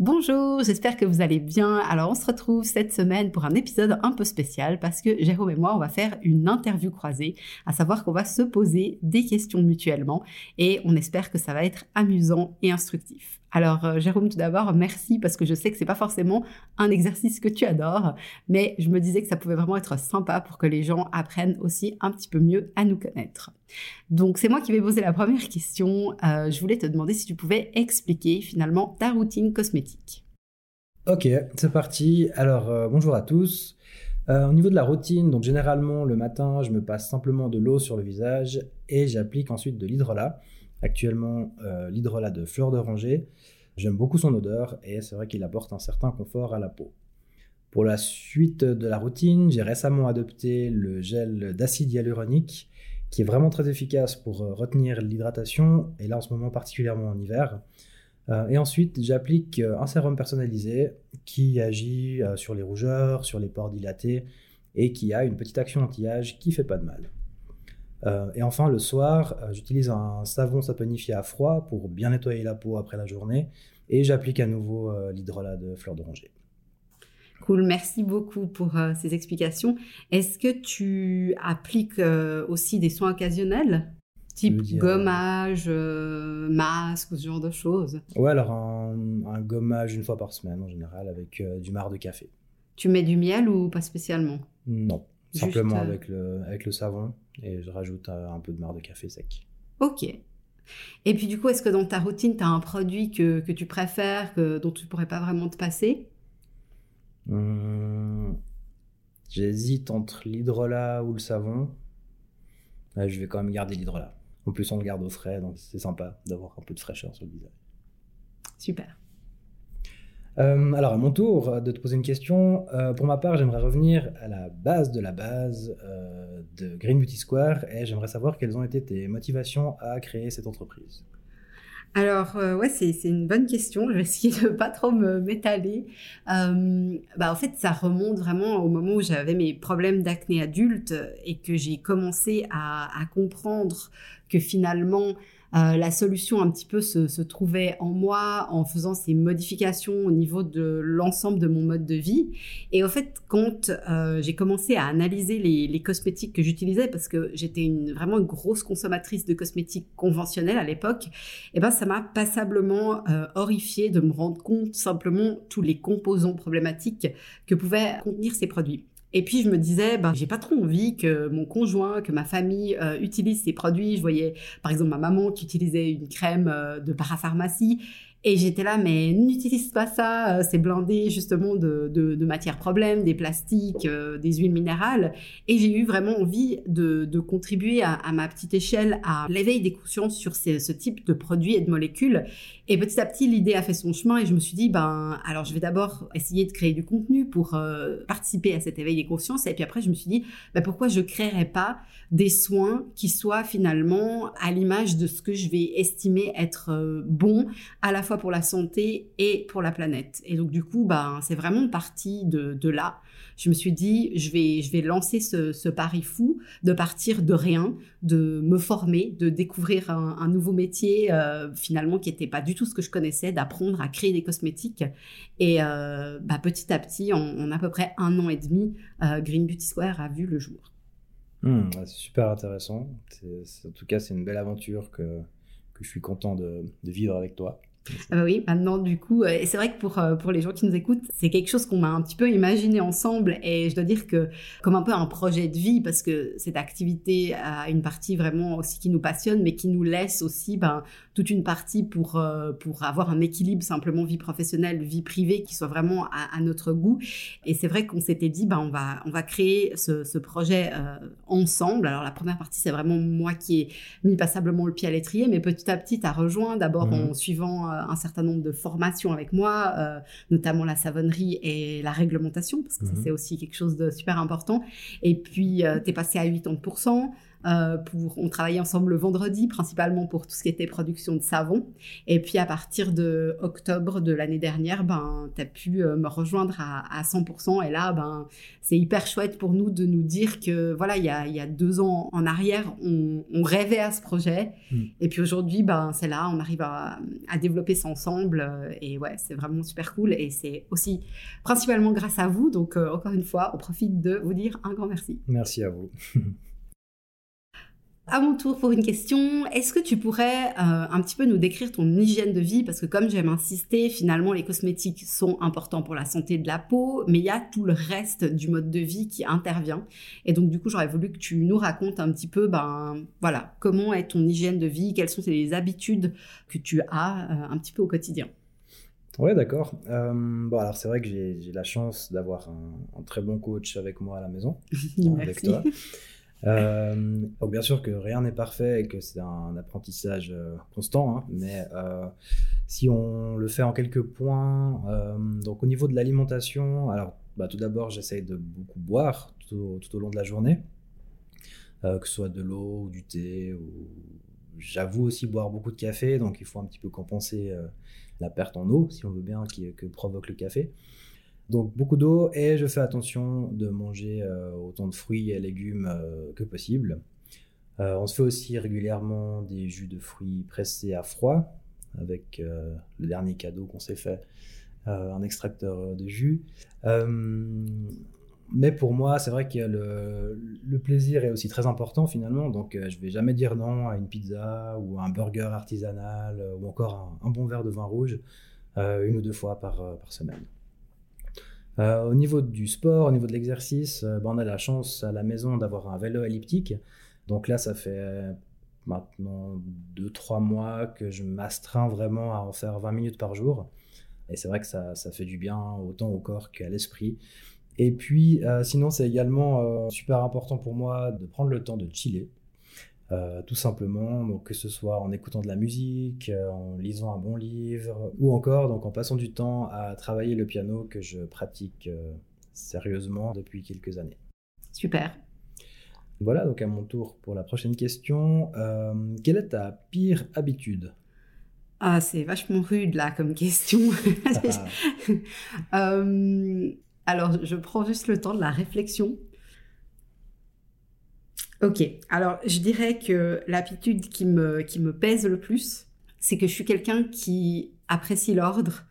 Bonjour, j'espère que vous allez bien. Alors on se retrouve cette semaine pour un épisode un peu spécial parce que Jérôme et moi on va faire une interview croisée, à savoir qu'on va se poser des questions mutuellement et on espère que ça va être amusant et instructif. Alors Jérôme, tout d'abord, merci parce que je sais que c'est pas forcément un exercice que tu adores, mais je me disais que ça pouvait vraiment être sympa pour que les gens apprennent aussi un petit peu mieux à nous connaître. Donc c'est moi qui vais poser la première question. Je voulais te demander si tu pouvais expliquer finalement ta routine cosmétique. Ok, c'est parti. Alors bonjour à tous. Au niveau de la routine, donc généralement le matin, je me passe simplement de l'eau sur le visage et j'applique ensuite de l'hydrolat. Actuellement, l'hydrolat de fleur d'oranger. J'aime beaucoup son odeur et c'est vrai qu'il apporte un certain confort à la peau. Pour la suite de la routine, j'ai récemment adopté le gel d'acide hyaluronique qui est vraiment très efficace pour retenir l'hydratation et là en ce moment particulièrement en hiver. Et ensuite, j'applique un sérum personnalisé qui agit sur les rougeurs, sur les pores dilatés et qui a une petite action anti-âge qui fait pas de mal. Et enfin, le soir, j'utilise un savon saponifié à froid pour bien nettoyer la peau après la journée et j'applique à nouveau l'hydrolat de fleur d'oranger. Cool, merci beaucoup pour ces explications. Est-ce que tu appliques aussi des soins occasionnels, type gommage, masque, ce genre de choses? Ouais, alors un gommage une fois par semaine en général avec du marc de café. Tu mets du miel ou pas spécialement? Non. Simplement avec le savon et je rajoute un peu de marc de café sec. Ok. Et puis du coup, est-ce que dans ta routine, tu as un produit que tu préfères, dont tu ne pourrais pas vraiment te passer? J'hésite entre l'hydrolat ou le savon. Là, je vais quand même garder l'hydrolat. En plus, on le garde au frais, donc c'est sympa d'avoir un peu de fraîcheur sur le visage. Super. Alors à mon tour de te poser une question, pour ma part j'aimerais revenir à la base de de Green Beauty Square et j'aimerais savoir quelles ont été tes motivations à créer cette entreprise. Alors ouais, c'est une bonne question, je vais essayer de pas trop m'étaler. En fait ça remonte vraiment au moment où j'avais mes problèmes d'acné adulte et que j'ai commencé à comprendre que finalement la solution un petit peu se trouvait en moi en faisant ces modifications au niveau de l'ensemble de mon mode de vie. Et au fait, quand j'ai commencé à analyser les cosmétiques que j'utilisais, parce que j'étais vraiment une grosse consommatrice de cosmétiques conventionnels à l'époque, et ben ça m'a passablement horrifiée de me rendre compte simplement tous les composants problématiques que pouvaient contenir ces produits. Et puis, je me disais, j'ai pas trop envie que mon conjoint, que ma famille utilise ces produits. Je voyais, par exemple, ma maman qui utilisait une crème de parapharmacie. Et j'étais là, mais n'utilise pas ça. C'est blindé, justement, de matières problèmes, des plastiques, des huiles minérales. Et j'ai eu vraiment envie de contribuer à ma petite échelle à l'éveil des consciences sur ce type de produits et de molécules. Et petit à petit, l'idée a fait son chemin et je me suis dit, alors je vais d'abord essayer de créer du contenu pour participer à cet éveil des consciences. Et puis après, je me suis dit, pourquoi je ne créerais pas des soins qui soient finalement à l'image de ce que je vais estimer être bon, à la fois pour la santé et pour la planète. Et donc, du coup, c'est vraiment parti de là. Je me suis dit, je vais lancer ce pari fou de partir de rien, de me former, de découvrir un nouveau métier finalement qui n'était pas du tout ce que je connaissais, d'apprendre à créer des cosmétiques. Et petit à petit, en à peu près 1 an et demi, Green Beauty Square a vu le jour. C'est super intéressant. En tout cas, c'est une belle aventure que je suis content de vivre avec toi. Oui, maintenant du coup, et c'est vrai que pour les gens qui nous écoutent, c'est quelque chose qu'on a un petit peu imaginé ensemble et je dois dire que comme un peu un projet de vie parce que cette activité a une partie vraiment aussi qui nous passionne mais qui nous laisse aussi toute une partie pour avoir un équilibre simplement vie professionnelle, vie privée qui soit vraiment à notre goût et c'est vrai qu'on s'était dit on va créer ce projet ensemble. Alors la première partie c'est vraiment moi qui ai mis passablement le pied à l'étrier mais petit à petit t'as rejoint d'abord en suivant un certain nombre de formations avec moi, notamment la savonnerie et la réglementation, parce que ça, c'est aussi quelque chose de super important. Et puis, tu es passé à 80%. On travaillait ensemble le vendredi, principalement pour tout ce qui était production de savon. Et puis, à partir de octobre de l'année dernière, tu as pu me rejoindre à 100%. Et là, c'est hyper chouette pour nous de nous dire que, voilà, il y a 2 ans en arrière, on rêvait à ce projet. Et puis aujourd'hui, c'est là, on arrive à développer ça ensemble. Et ouais, c'est vraiment super cool. Et c'est aussi principalement grâce à vous. Donc, encore une fois, on profite de vous dire un grand merci. Merci à vous. À mon tour pour une question, est-ce que tu pourrais un petit peu nous décrire ton hygiène de vie? Parce que comme j'aime insister, finalement, les cosmétiques sont importants pour la santé de la peau, mais il y a tout le reste du mode de vie qui intervient. Et donc, du coup, j'aurais voulu que tu nous racontes un petit peu, voilà, comment est ton hygiène de vie? Quelles sont les habitudes que tu as un petit peu au quotidien? Ouais, d'accord. Alors c'est vrai que j'ai la chance d'avoir un très bon coach avec moi à la maison, avec toi. Donc bien sûr que rien n'est parfait et que c'est un apprentissage constant, mais si on le fait en quelques points, donc au niveau de l'alimentation, alors tout d'abord j'essaye de beaucoup boire tout au long de la journée, que ce soit de l'eau ou du thé, ou j'avoue aussi boire beaucoup de café, donc il faut un petit peu compenser la perte en eau, si on veut bien, que provoque le café. Donc beaucoup d'eau, et je fais attention de manger autant de fruits et légumes que possible. On se fait aussi régulièrement des jus de fruits pressés à froid, avec le dernier cadeau qu'on s'est fait, un extracteur de jus. Mais pour moi, c'est vrai que le plaisir est aussi très important finalement, donc je ne vais jamais dire non à une pizza ou à un burger artisanal, ou encore un bon verre de vin rouge, une ou deux fois par semaine. Au niveau du sport, au niveau de l'exercice, on a la chance à la maison d'avoir un vélo elliptique. Donc là, ça fait maintenant 2-3 mois que je m'astreins vraiment à en faire 20 minutes par jour. Et c'est vrai que ça fait du bien autant au corps qu'à l'esprit. Et puis sinon, c'est également super important pour moi de prendre le temps de chiller. Tout simplement, donc que ce soit en écoutant de la musique, en lisant un bon livre, ou encore donc en passant du temps à travailler le piano que je pratique sérieusement depuis quelques années. Super. Voilà, donc à mon tour pour la prochaine question. Quelle est ta pire habitude ? Ah, c'est vachement rude là comme question. Alors, je prends juste le temps de la réflexion. Ok, alors je dirais que l'habitude qui me pèse le plus, c'est que je suis quelqu'un qui apprécie l'ordre.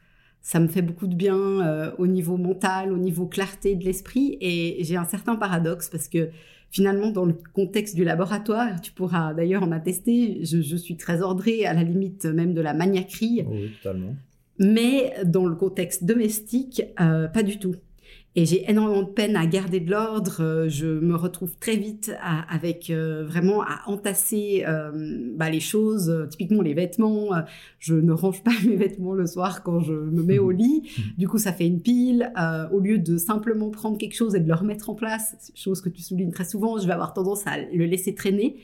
Ça me fait beaucoup de bien au niveau mental, au niveau clarté de l'esprit. Et j'ai un certain paradoxe parce que finalement, dans le contexte du laboratoire, tu pourras d'ailleurs en attester, je suis très ordrée, à la limite même de la maniaquerie. Oui, totalement. Mais dans le contexte domestique, pas du tout. Et j'ai énormément de peine à garder de l'ordre. Je me retrouve très vite vraiment à entasser les choses, typiquement les vêtements. Je ne range pas mes vêtements le soir quand je me mets au lit. Du coup, ça fait une pile. Au lieu de simplement prendre quelque chose et de le remettre en place, chose que tu soulignes très souvent, je vais avoir tendance à le laisser traîner.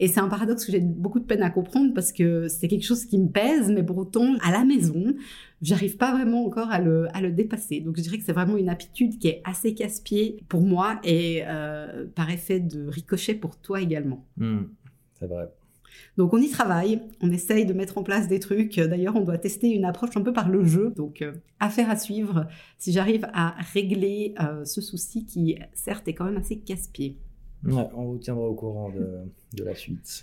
Et c'est un paradoxe que j'ai beaucoup de peine à comprendre parce que c'est quelque chose qui me pèse, mais pour autant, à la maison, j'arrive pas vraiment encore à le dépasser. Donc, je dirais que c'est vraiment une habitude qui est assez casse-pied pour moi et par effet de ricochet pour toi également. C'est vrai. Donc, on y travaille, on essaye de mettre en place des trucs. D'ailleurs, on doit tester une approche un peu par le jeu. Donc, affaire à suivre si j'arrive à régler ce souci qui, certes, est quand même assez casse-pied. Ouais, on vous tiendra au courant de la suite.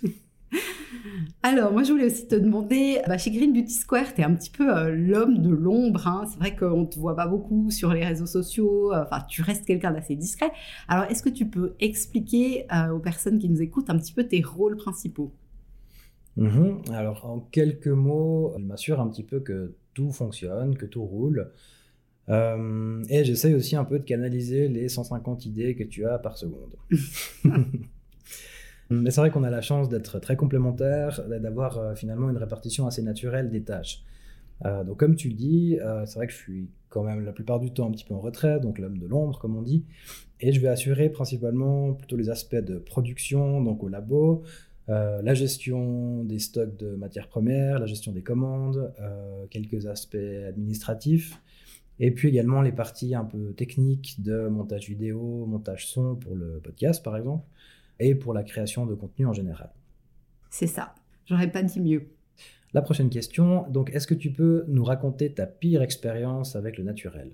Alors, moi, je voulais aussi te demander, chez Green Beauty Square, t'es un petit peu l'homme de l'ombre. C'est vrai qu'on ne te voit pas beaucoup sur les réseaux sociaux. Tu restes quelqu'un d'assez discret. Alors, est-ce que tu peux expliquer aux personnes qui nous écoutent un petit peu tes rôles principaux ? Alors, en quelques mots, je m'assure un petit peu que tout fonctionne, que tout roule. Et j'essaye aussi un peu de canaliser les 150 idées que tu as par seconde. Mais c'est vrai qu'on a la chance d'être très complémentaires, d'avoir finalement une répartition assez naturelle des tâches. Donc comme tu le dis, c'est vrai que je suis quand même la plupart du temps un petit peu en retrait, donc l'homme de l'ombre comme on dit, et je vais assurer principalement plutôt les aspects de production, donc au labo, la gestion des stocks de matières premières, la gestion des commandes, quelques aspects administratifs, et puis également les parties un peu techniques de montage vidéo, montage son pour le podcast par exemple, et pour la création de contenu en général. C'est ça, j'aurais pas dit mieux. La prochaine question, donc est-ce que tu peux nous raconter ta pire expérience avec le naturel ?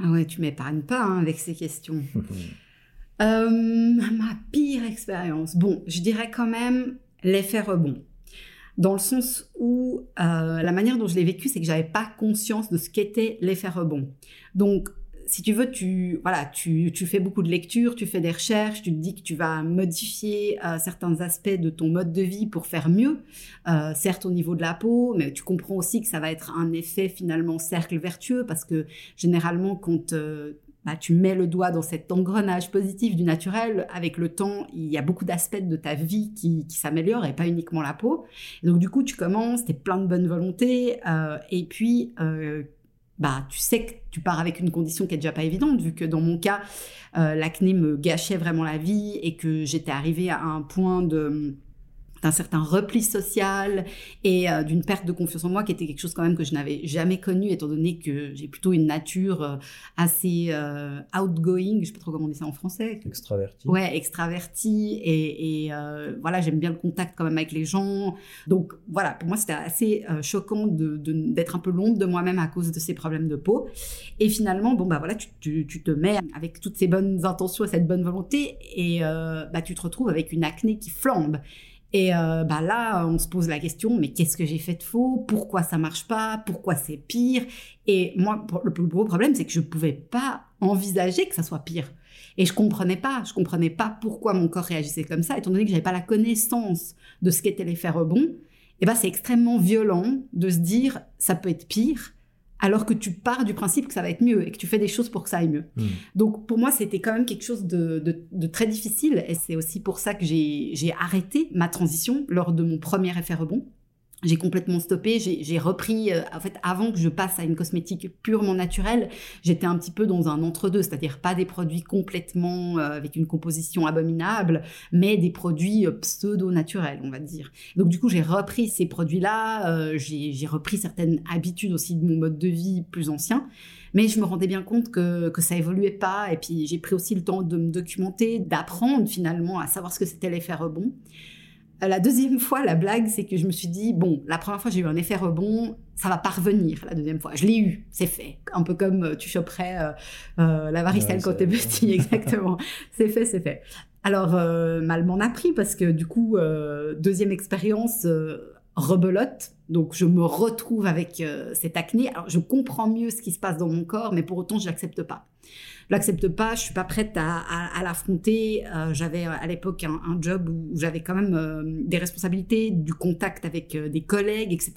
Ah ouais, tu m'épargnes pas hein, avec ces questions. Ma pire expérience, bon, je dirais quand même l'effet rebond. Dans le sens où la manière dont je l'ai vécu, c'est que je n'avais pas conscience de ce qu'était l'effet rebond. Donc, si tu veux, tu fais beaucoup de lectures, tu fais des recherches, tu te dis que tu vas modifier certains aspects de ton mode de vie pour faire mieux, certes au niveau de la peau, mais tu comprends aussi que ça va être un effet finalement cercle vertueux parce que généralement quand tu mets le doigt dans cet engrenage positif du naturel, avec le temps, il y a beaucoup d'aspects de ta vie qui s'améliorent et pas uniquement la peau. Et donc du coup, tu commences, t'es plein de bonne volonté et puis... tu sais que tu pars avec une condition qui est déjà pas évidente, vu que dans mon cas, l'acné me gâchait vraiment la vie et que j'étais arrivée à un point d'un certain repli social et d'une perte de confiance en moi qui était quelque chose quand même que je n'avais jamais connu, étant donné que j'ai plutôt une nature assez outgoing, je sais pas trop comment on dit ça en français. Extravertie. Ouais, extravertie et j'aime bien le contact quand même avec les gens. Donc voilà, pour moi c'était assez choquant d'être un peu l'ombre de moi-même à cause de ces problèmes de peau. Et finalement, tu te mets avec toutes ces bonnes intentions et cette bonne volonté et tu te retrouves avec une acné qui flambe. Et là, on se pose la question, mais qu'est-ce que j'ai fait de faux ? Pourquoi ça marche pas ? Pourquoi c'est pire ? Et moi, le plus gros problème, c'est que je pouvais pas envisager que ça soit pire. Et je comprenais pas pourquoi mon corps réagissait comme ça, étant donné que j'avais pas la connaissance de ce qu'étaient l'effet rebond. Et c'est extrêmement violent de se dire, ça peut être pire, alors que tu pars du principe que ça va être mieux et que tu fais des choses pour que ça aille mieux. Mmh. Donc, pour moi, c'était quand même quelque chose de très difficile. Et c'est aussi pour ça que j'ai arrêté ma transition lors de mon premier effet rebond. J'ai complètement stoppé, j'ai repris... avant que je passe à une cosmétique purement naturelle, j'étais un petit peu dans un entre-deux, c'est-à-dire pas des produits complètement avec une composition abominable, mais des produits pseudo-naturels, on va dire. Donc du coup, j'ai repris ces produits-là, j'ai repris certaines habitudes aussi de mon mode de vie plus ancien, mais je me rendais bien compte que ça évoluait pas, et puis j'ai pris aussi le temps de me documenter, d'apprendre finalement à savoir ce que c'était l'effet rebond. La deuxième fois, la blague, c'est que je me suis dit, bon, la première fois, j'ai eu un effet rebond, ça va pas revenir la deuxième fois. Je l'ai eu, c'est fait. Un peu comme tu choperais la varicelle quand t'es petit, exactement. C'est fait. Alors, mal m'en a pris parce que du coup, deuxième expérience, rebelote. Donc, je me retrouve avec cette acné. Alors, je comprends mieux ce qui se passe dans mon corps, mais pour autant, je l'accepte pas. Je suis pas prête à l'affronter. J'avais à l'époque un job où j'avais quand même des responsabilités, du contact avec des collègues, etc.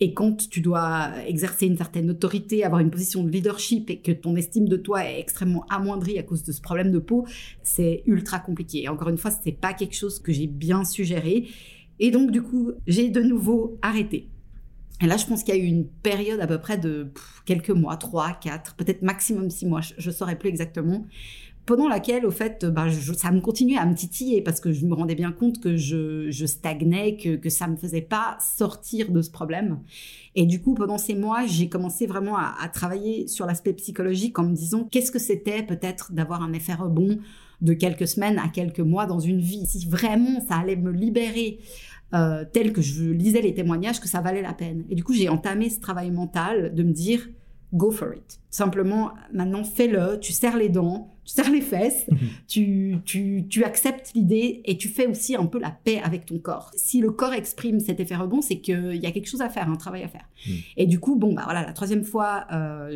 Et quand tu dois exercer une certaine autorité, avoir une position de leadership et que ton estime de toi est extrêmement amoindrie à cause de ce problème de peau, c'est ultra compliqué. Et encore une fois, c'est pas quelque chose que j'ai bien suggéré. Et donc, du coup, j'ai de nouveau arrêté. Et là, je pense qu'il y a eu une période à peu près de quelques mois, 3, 4, peut-être maximum 6 mois, je ne saurais plus exactement, pendant laquelle, au fait, ça me continuait à me titiller parce que je me rendais bien compte que je stagnais, que ça ne me faisait pas sortir de ce problème. Et du coup, pendant ces mois, j'ai commencé vraiment à travailler sur l'aspect psychologique en me disant qu'est-ce que c'était peut-être d'avoir un effet rebond de quelques semaines à quelques mois dans une vie. Si vraiment ça allait me libérer tel que je lisais les témoignages, que ça valait la peine. Et du coup, j'ai entamé ce travail mental de me dire « go for it ». Simplement, maintenant, fais-le, tu serres les dents, tu serres les fesses, tu acceptes l'idée et tu fais aussi un peu la paix avec ton corps. Si le corps exprime cet effet rebond, c'est qu'il y a quelque chose à faire, un travail à faire. Et du coup, la troisième fois,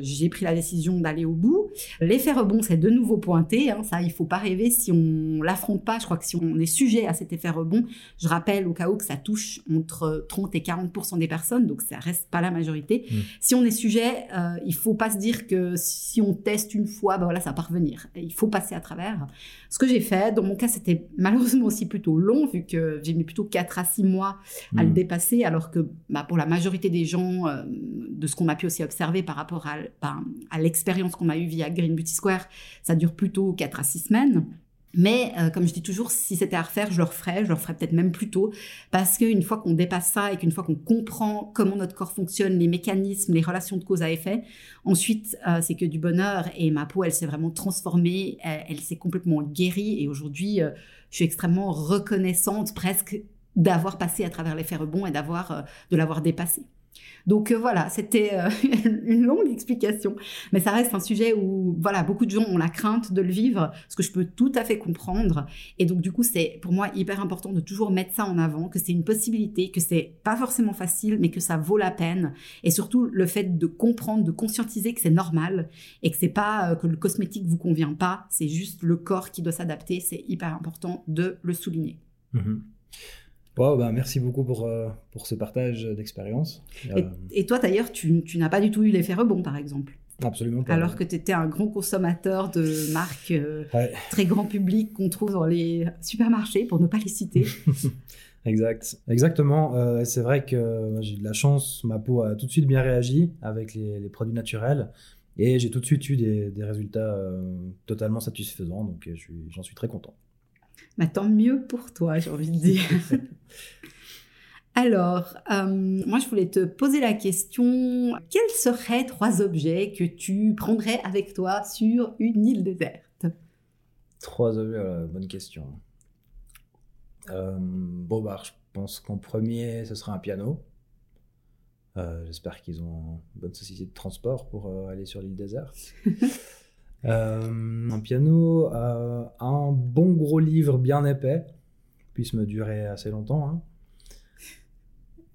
j'ai pris la décision d'aller au bout. L'effet rebond, c'est de nouveau pointé. Ça, il ne faut pas rêver si on l'affronte pas. Je crois que si on est sujet à cet effet rebond, je rappelle au cas où que ça touche entre 30 et 40% des personnes, donc ça ne reste pas la majorité. Si on est sujet, il ne faut pas se dire que si on teste une fois, ça va revenir. Il faut passer à travers. Ce que j'ai fait, dans mon cas, c'était malheureusement aussi plutôt long, vu que j'ai mis plutôt 4 à 6 mois à le dépasser, alors que pour la majorité des gens, de ce qu'on a pu aussi observer par rapport à l'expérience qu'on a eue via Green Beauty Square, ça dure plutôt 4 à 6 semaines. Mais comme je dis toujours, si c'était à refaire, je le referais peut-être même plus tôt, parce qu'une fois qu'on dépasse ça et qu'une fois qu'on comprend comment notre corps fonctionne, les mécanismes, les relations de cause à effet, ensuite c'est que du bonheur. Et ma peau, elle s'est vraiment transformée, elle s'est complètement guérie, et aujourd'hui je suis extrêmement reconnaissante presque d'avoir passé à travers l'effet rebond et de l'avoir dépassé. Donc voilà, c'était une longue explication, mais ça reste un sujet où voilà, beaucoup de gens ont la crainte de le vivre, ce que je peux tout à fait comprendre. Et donc du coup, c'est pour moi hyper important de toujours mettre ça en avant, que c'est une possibilité, que c'est pas forcément facile, mais que ça vaut la peine. Et surtout le fait de comprendre, de conscientiser que c'est normal et que c'est pas que le cosmétique vous convient pas, c'est juste le corps qui doit s'adapter. C'est hyper important de le souligner. Mmh. Wow, ben merci beaucoup pour ce partage d'expérience. Et toi d'ailleurs, tu n'as pas du tout eu l'effet rebond par exemple. Absolument pas. Alors que tu étais un grand consommateur de marques très grand public qu'on trouve dans les supermarchés, pour ne pas les citer. Exact. Exactement. C'est vrai que j'ai eu de la chance, ma peau a tout de suite bien réagi avec les produits naturels. Et j'ai tout de suite eu des résultats totalement satisfaisants, donc j'en suis très content. Bah, tant mieux pour toi, j'ai envie de dire. Alors, moi, je voulais te poser la question, quels seraient 3 objets que tu prendrais avec toi sur une île déserte ? 3 objets, bonne question. Je pense qu'en premier, ce sera un piano. J'espère qu'ils ont une bonne société de transport pour aller sur l'île déserte. Un piano, un bon gros livre bien épais, puisse me durer assez longtemps. Hein.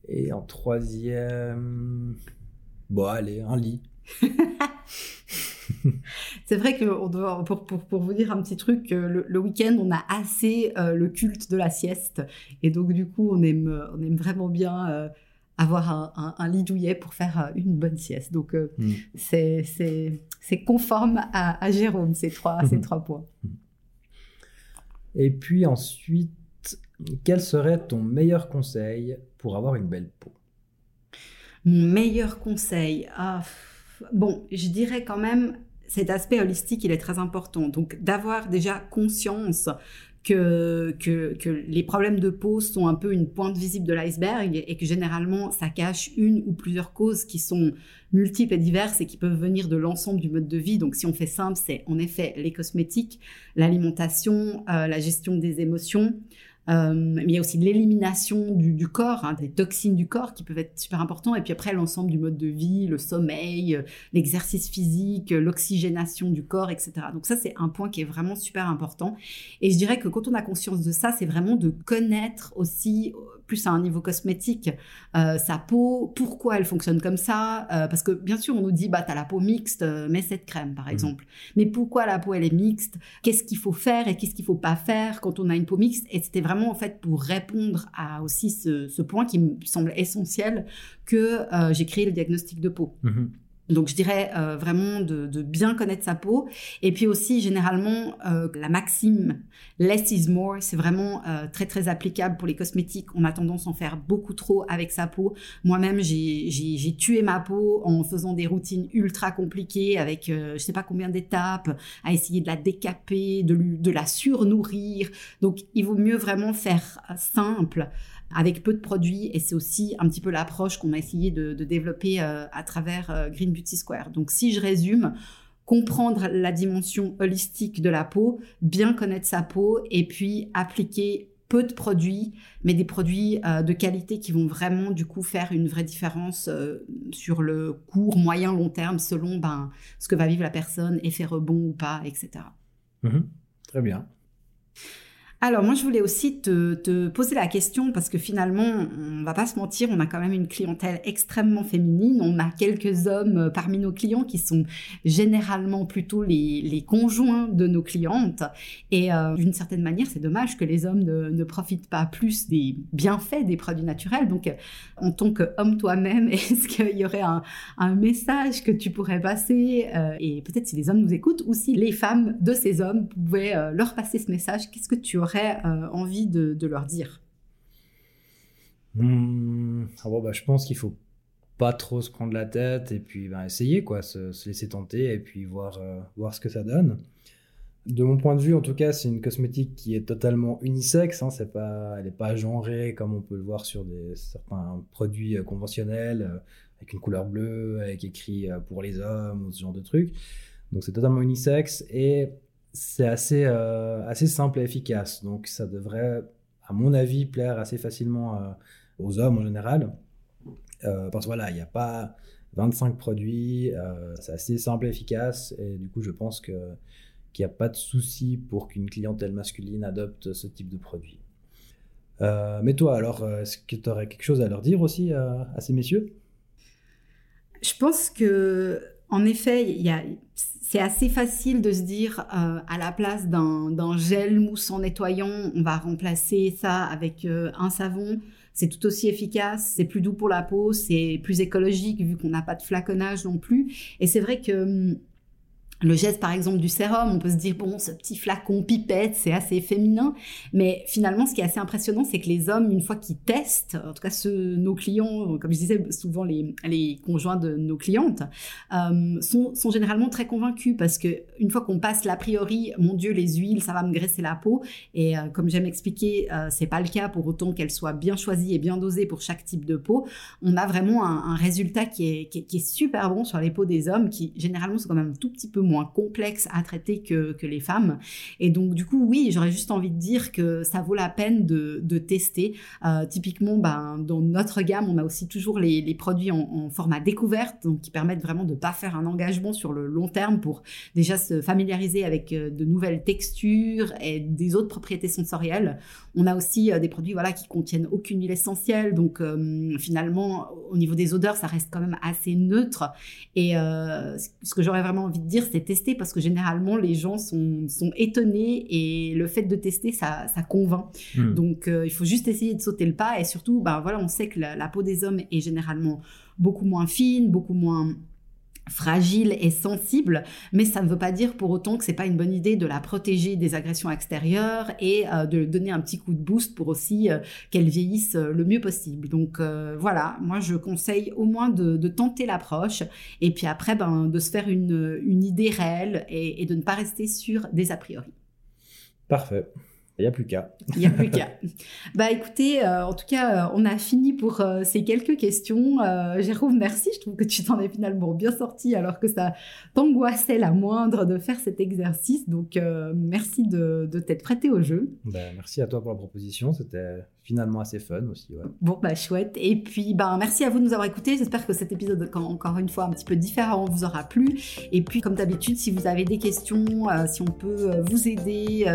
Et en troisième, un lit. C'est vrai que pour vous dire un petit truc, le week-end, on a assez le culte de la sieste. Et donc, du coup, on aime vraiment bien... avoir un lit douillet pour faire une bonne sieste. Donc, c'est conforme à Jérôme, ces trois points. Et puis ensuite, quel serait ton meilleur conseil pour avoir une belle peau ? Mon meilleur conseil ? Je dirais quand même, cet aspect holistique, il est très important. Donc, d'avoir déjà conscience... Que les problèmes de peau sont un peu une pointe visible de l'iceberg et que généralement, ça cache une ou plusieurs causes qui sont multiples et diverses et qui peuvent venir de l'ensemble du mode de vie. Donc, si on fait simple, c'est en effet les cosmétiques, l'alimentation, la gestion des émotions. Mais il y a aussi l'élimination du corps, des toxines du corps qui peuvent être super importants. Et puis après, l'ensemble du mode de vie, le sommeil, l'exercice physique, l'oxygénation du corps, etc. Donc ça, c'est un point qui est vraiment super important. Et je dirais que quand on a conscience de ça, c'est vraiment de connaître aussi, plus à un niveau cosmétique, sa peau, pourquoi elle fonctionne comme ça. Parce que bien sûr, on nous dit, t'as la peau mixte, mets cette crème, par exemple. Mais pourquoi la peau, elle est mixte ? Qu'est-ce qu'il faut faire et qu'est-ce qu'il ne faut pas faire quand on a une peau mixte ? Et c'était vraiment en fait pour répondre à aussi ce point qui me semble essentiel que j'ai créé le diagnostic de peau. Donc je dirais vraiment de bien connaître sa peau, et puis aussi généralement la maxime less is more, c'est vraiment très très applicable pour les cosmétiques. On a tendance à en faire beaucoup trop avec sa peau. Moi-même j'ai tué ma peau en faisant des routines ultra compliquées avec je sais pas combien d'étapes, à essayer de la décaper, de la surnourrir. Donc il vaut mieux vraiment faire simple, avec peu de produits, et c'est aussi un petit peu l'approche qu'on a essayé de développer à travers Green Beauty Square. Donc si je résume, comprendre la dimension holistique de la peau, bien connaître sa peau, et puis appliquer peu de produits, mais des produits de qualité qui vont vraiment du coup faire une vraie différence sur le court, moyen, long terme, selon ce que va vivre la personne, effet rebond ou pas, etc. Très bien. Alors moi, je voulais aussi te poser la question, parce que finalement, on ne va pas se mentir, on a quand même une clientèle extrêmement féminine. On a quelques hommes parmi nos clients qui sont généralement plutôt les conjoints de nos clientes. Et d'une certaine manière, c'est dommage que les hommes ne profitent pas plus des bienfaits des produits naturels. Donc en tant qu'homme toi-même, est-ce qu'il y aurait un message que tu pourrais passer et peut-être si les hommes nous écoutent, ou si les femmes de ces hommes pouvaient leur passer ce message, qu'est-ce que tu aurais envie de leur dire ? Je pense qu'il ne faut pas trop se prendre la tête, et puis essayer, se laisser tenter, et puis voir ce que ça donne. de mon point de vue, en tout cas, c'est une cosmétique qui est totalement unisexe. Hein, c'est pas, elle n'est pas genrée comme on peut le voir sur certains produits conventionnels, avec une couleur bleue, avec écrit pour les hommes ou ce genre de trucs. Donc c'est totalement unisexe et c'est assez simple et efficace. Donc ça devrait, à mon avis, plaire assez facilement aux hommes en général. Parce que voilà, il n'y a pas 25 produits, c'est assez simple et efficace. Et du coup, je pense qu'il n'y a pas de souci pour qu'une clientèle masculine adopte ce type de produit. Mais toi, alors, est-ce que tu aurais quelque chose à leur dire aussi à ces messieurs ? Je pense que, en effet, c'est assez facile de se dire à la place d'un gel moussant nettoyant, on va remplacer ça avec un savon. C'est tout aussi efficace, c'est plus doux pour la peau, c'est plus écologique vu qu'on n'a pas de flaconnage non plus. Et c'est vrai que le geste, par exemple, du sérum, on peut se dire, bon, ce petit flacon pipette, c'est assez féminin. Mais finalement, ce qui est assez impressionnant, c'est que les hommes, une fois qu'ils testent, en tout cas nos clients, comme je disais, souvent les conjoints de nos clientes, sont généralement très convaincus parce que une fois qu'on passe l'a priori, mon Dieu, les huiles, ça va me graisser la peau. Et comme j'aime expliquer, c'est pas le cas pour autant qu'elles soient bien choisies et bien dosées pour chaque type de peau. On a vraiment un résultat qui est super bon sur les peaux des hommes qui, généralement, sont quand même un tout petit peu moins complexe à traiter que les femmes. Et donc, du coup, oui, j'aurais juste envie de dire que ça vaut la peine de tester. Typiquement, dans notre gamme, on a aussi toujours les produits en format découverte, donc qui permettent vraiment de ne pas faire un engagement sur le long terme pour déjà se familiariser avec de nouvelles textures et des autres propriétés sensorielles. On a aussi des produits qui contiennent aucune huile essentielle. Donc, finalement, au niveau des odeurs, ça reste quand même assez neutre. Et ce que j'aurais vraiment envie de dire, c'est tester parce que généralement les gens sont étonnés et le fait de tester ça convainc. Donc il faut juste essayer de sauter le pas et surtout on sait que la peau des hommes est généralement beaucoup moins fine, beaucoup moins fragile et sensible, mais ça ne veut pas dire pour autant que c'est pas une bonne idée de la protéger des agressions extérieures et de lui donner un petit coup de boost pour aussi qu'elle vieillisse le mieux possible. Donc moi je conseille au moins de tenter l'approche et puis après de se faire une idée réelle et de ne pas rester sur des a priori. Parfait. Il n'y a plus qu'à. Écoutez, en tout cas, on a fini pour ces quelques questions. Jérôme, merci. Je trouve que tu t'en es finalement bien sorti alors que ça t'angoissait la moindre de faire cet exercice. Donc, merci de t'être prêté au jeu. Merci à toi pour la proposition. C'était finalement assez fun aussi. Ouais. Bon, chouette. Et puis, merci à vous de nous avoir écoutés. J'espère que cet épisode, encore une fois, un petit peu différent, vous aura plu. Et puis, comme d'habitude, si vous avez des questions, si on peut vous aider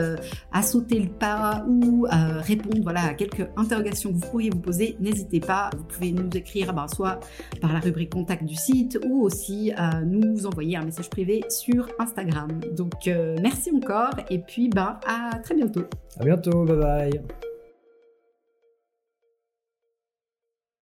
à sauter le pas ou répondre à quelques interrogations que vous pourriez vous poser, n'hésitez pas, vous pouvez nous écrire soit par la rubrique contact du site ou aussi nous envoyer un message privé sur Instagram. Donc merci encore et puis à très bientôt. À bientôt, bye bye.